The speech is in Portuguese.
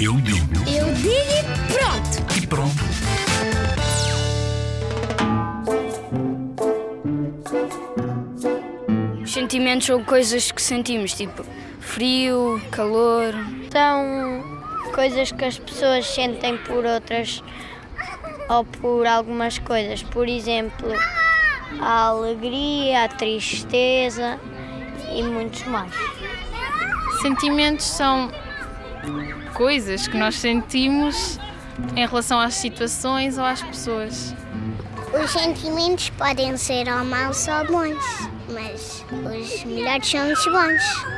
Eu digo. Eu digo e pronto. E pronto. Os sentimentos são coisas que sentimos, tipo frio, calor. São coisas que as pessoas sentem por outras ou por algumas coisas. Por exemplo, a alegria, a tristeza e muitos mais. Sentimentos são coisas que nós sentimos em relação às situações ou às pessoas. Os sentimentos podem ser ou maus ou bons, mas os melhores são os bons.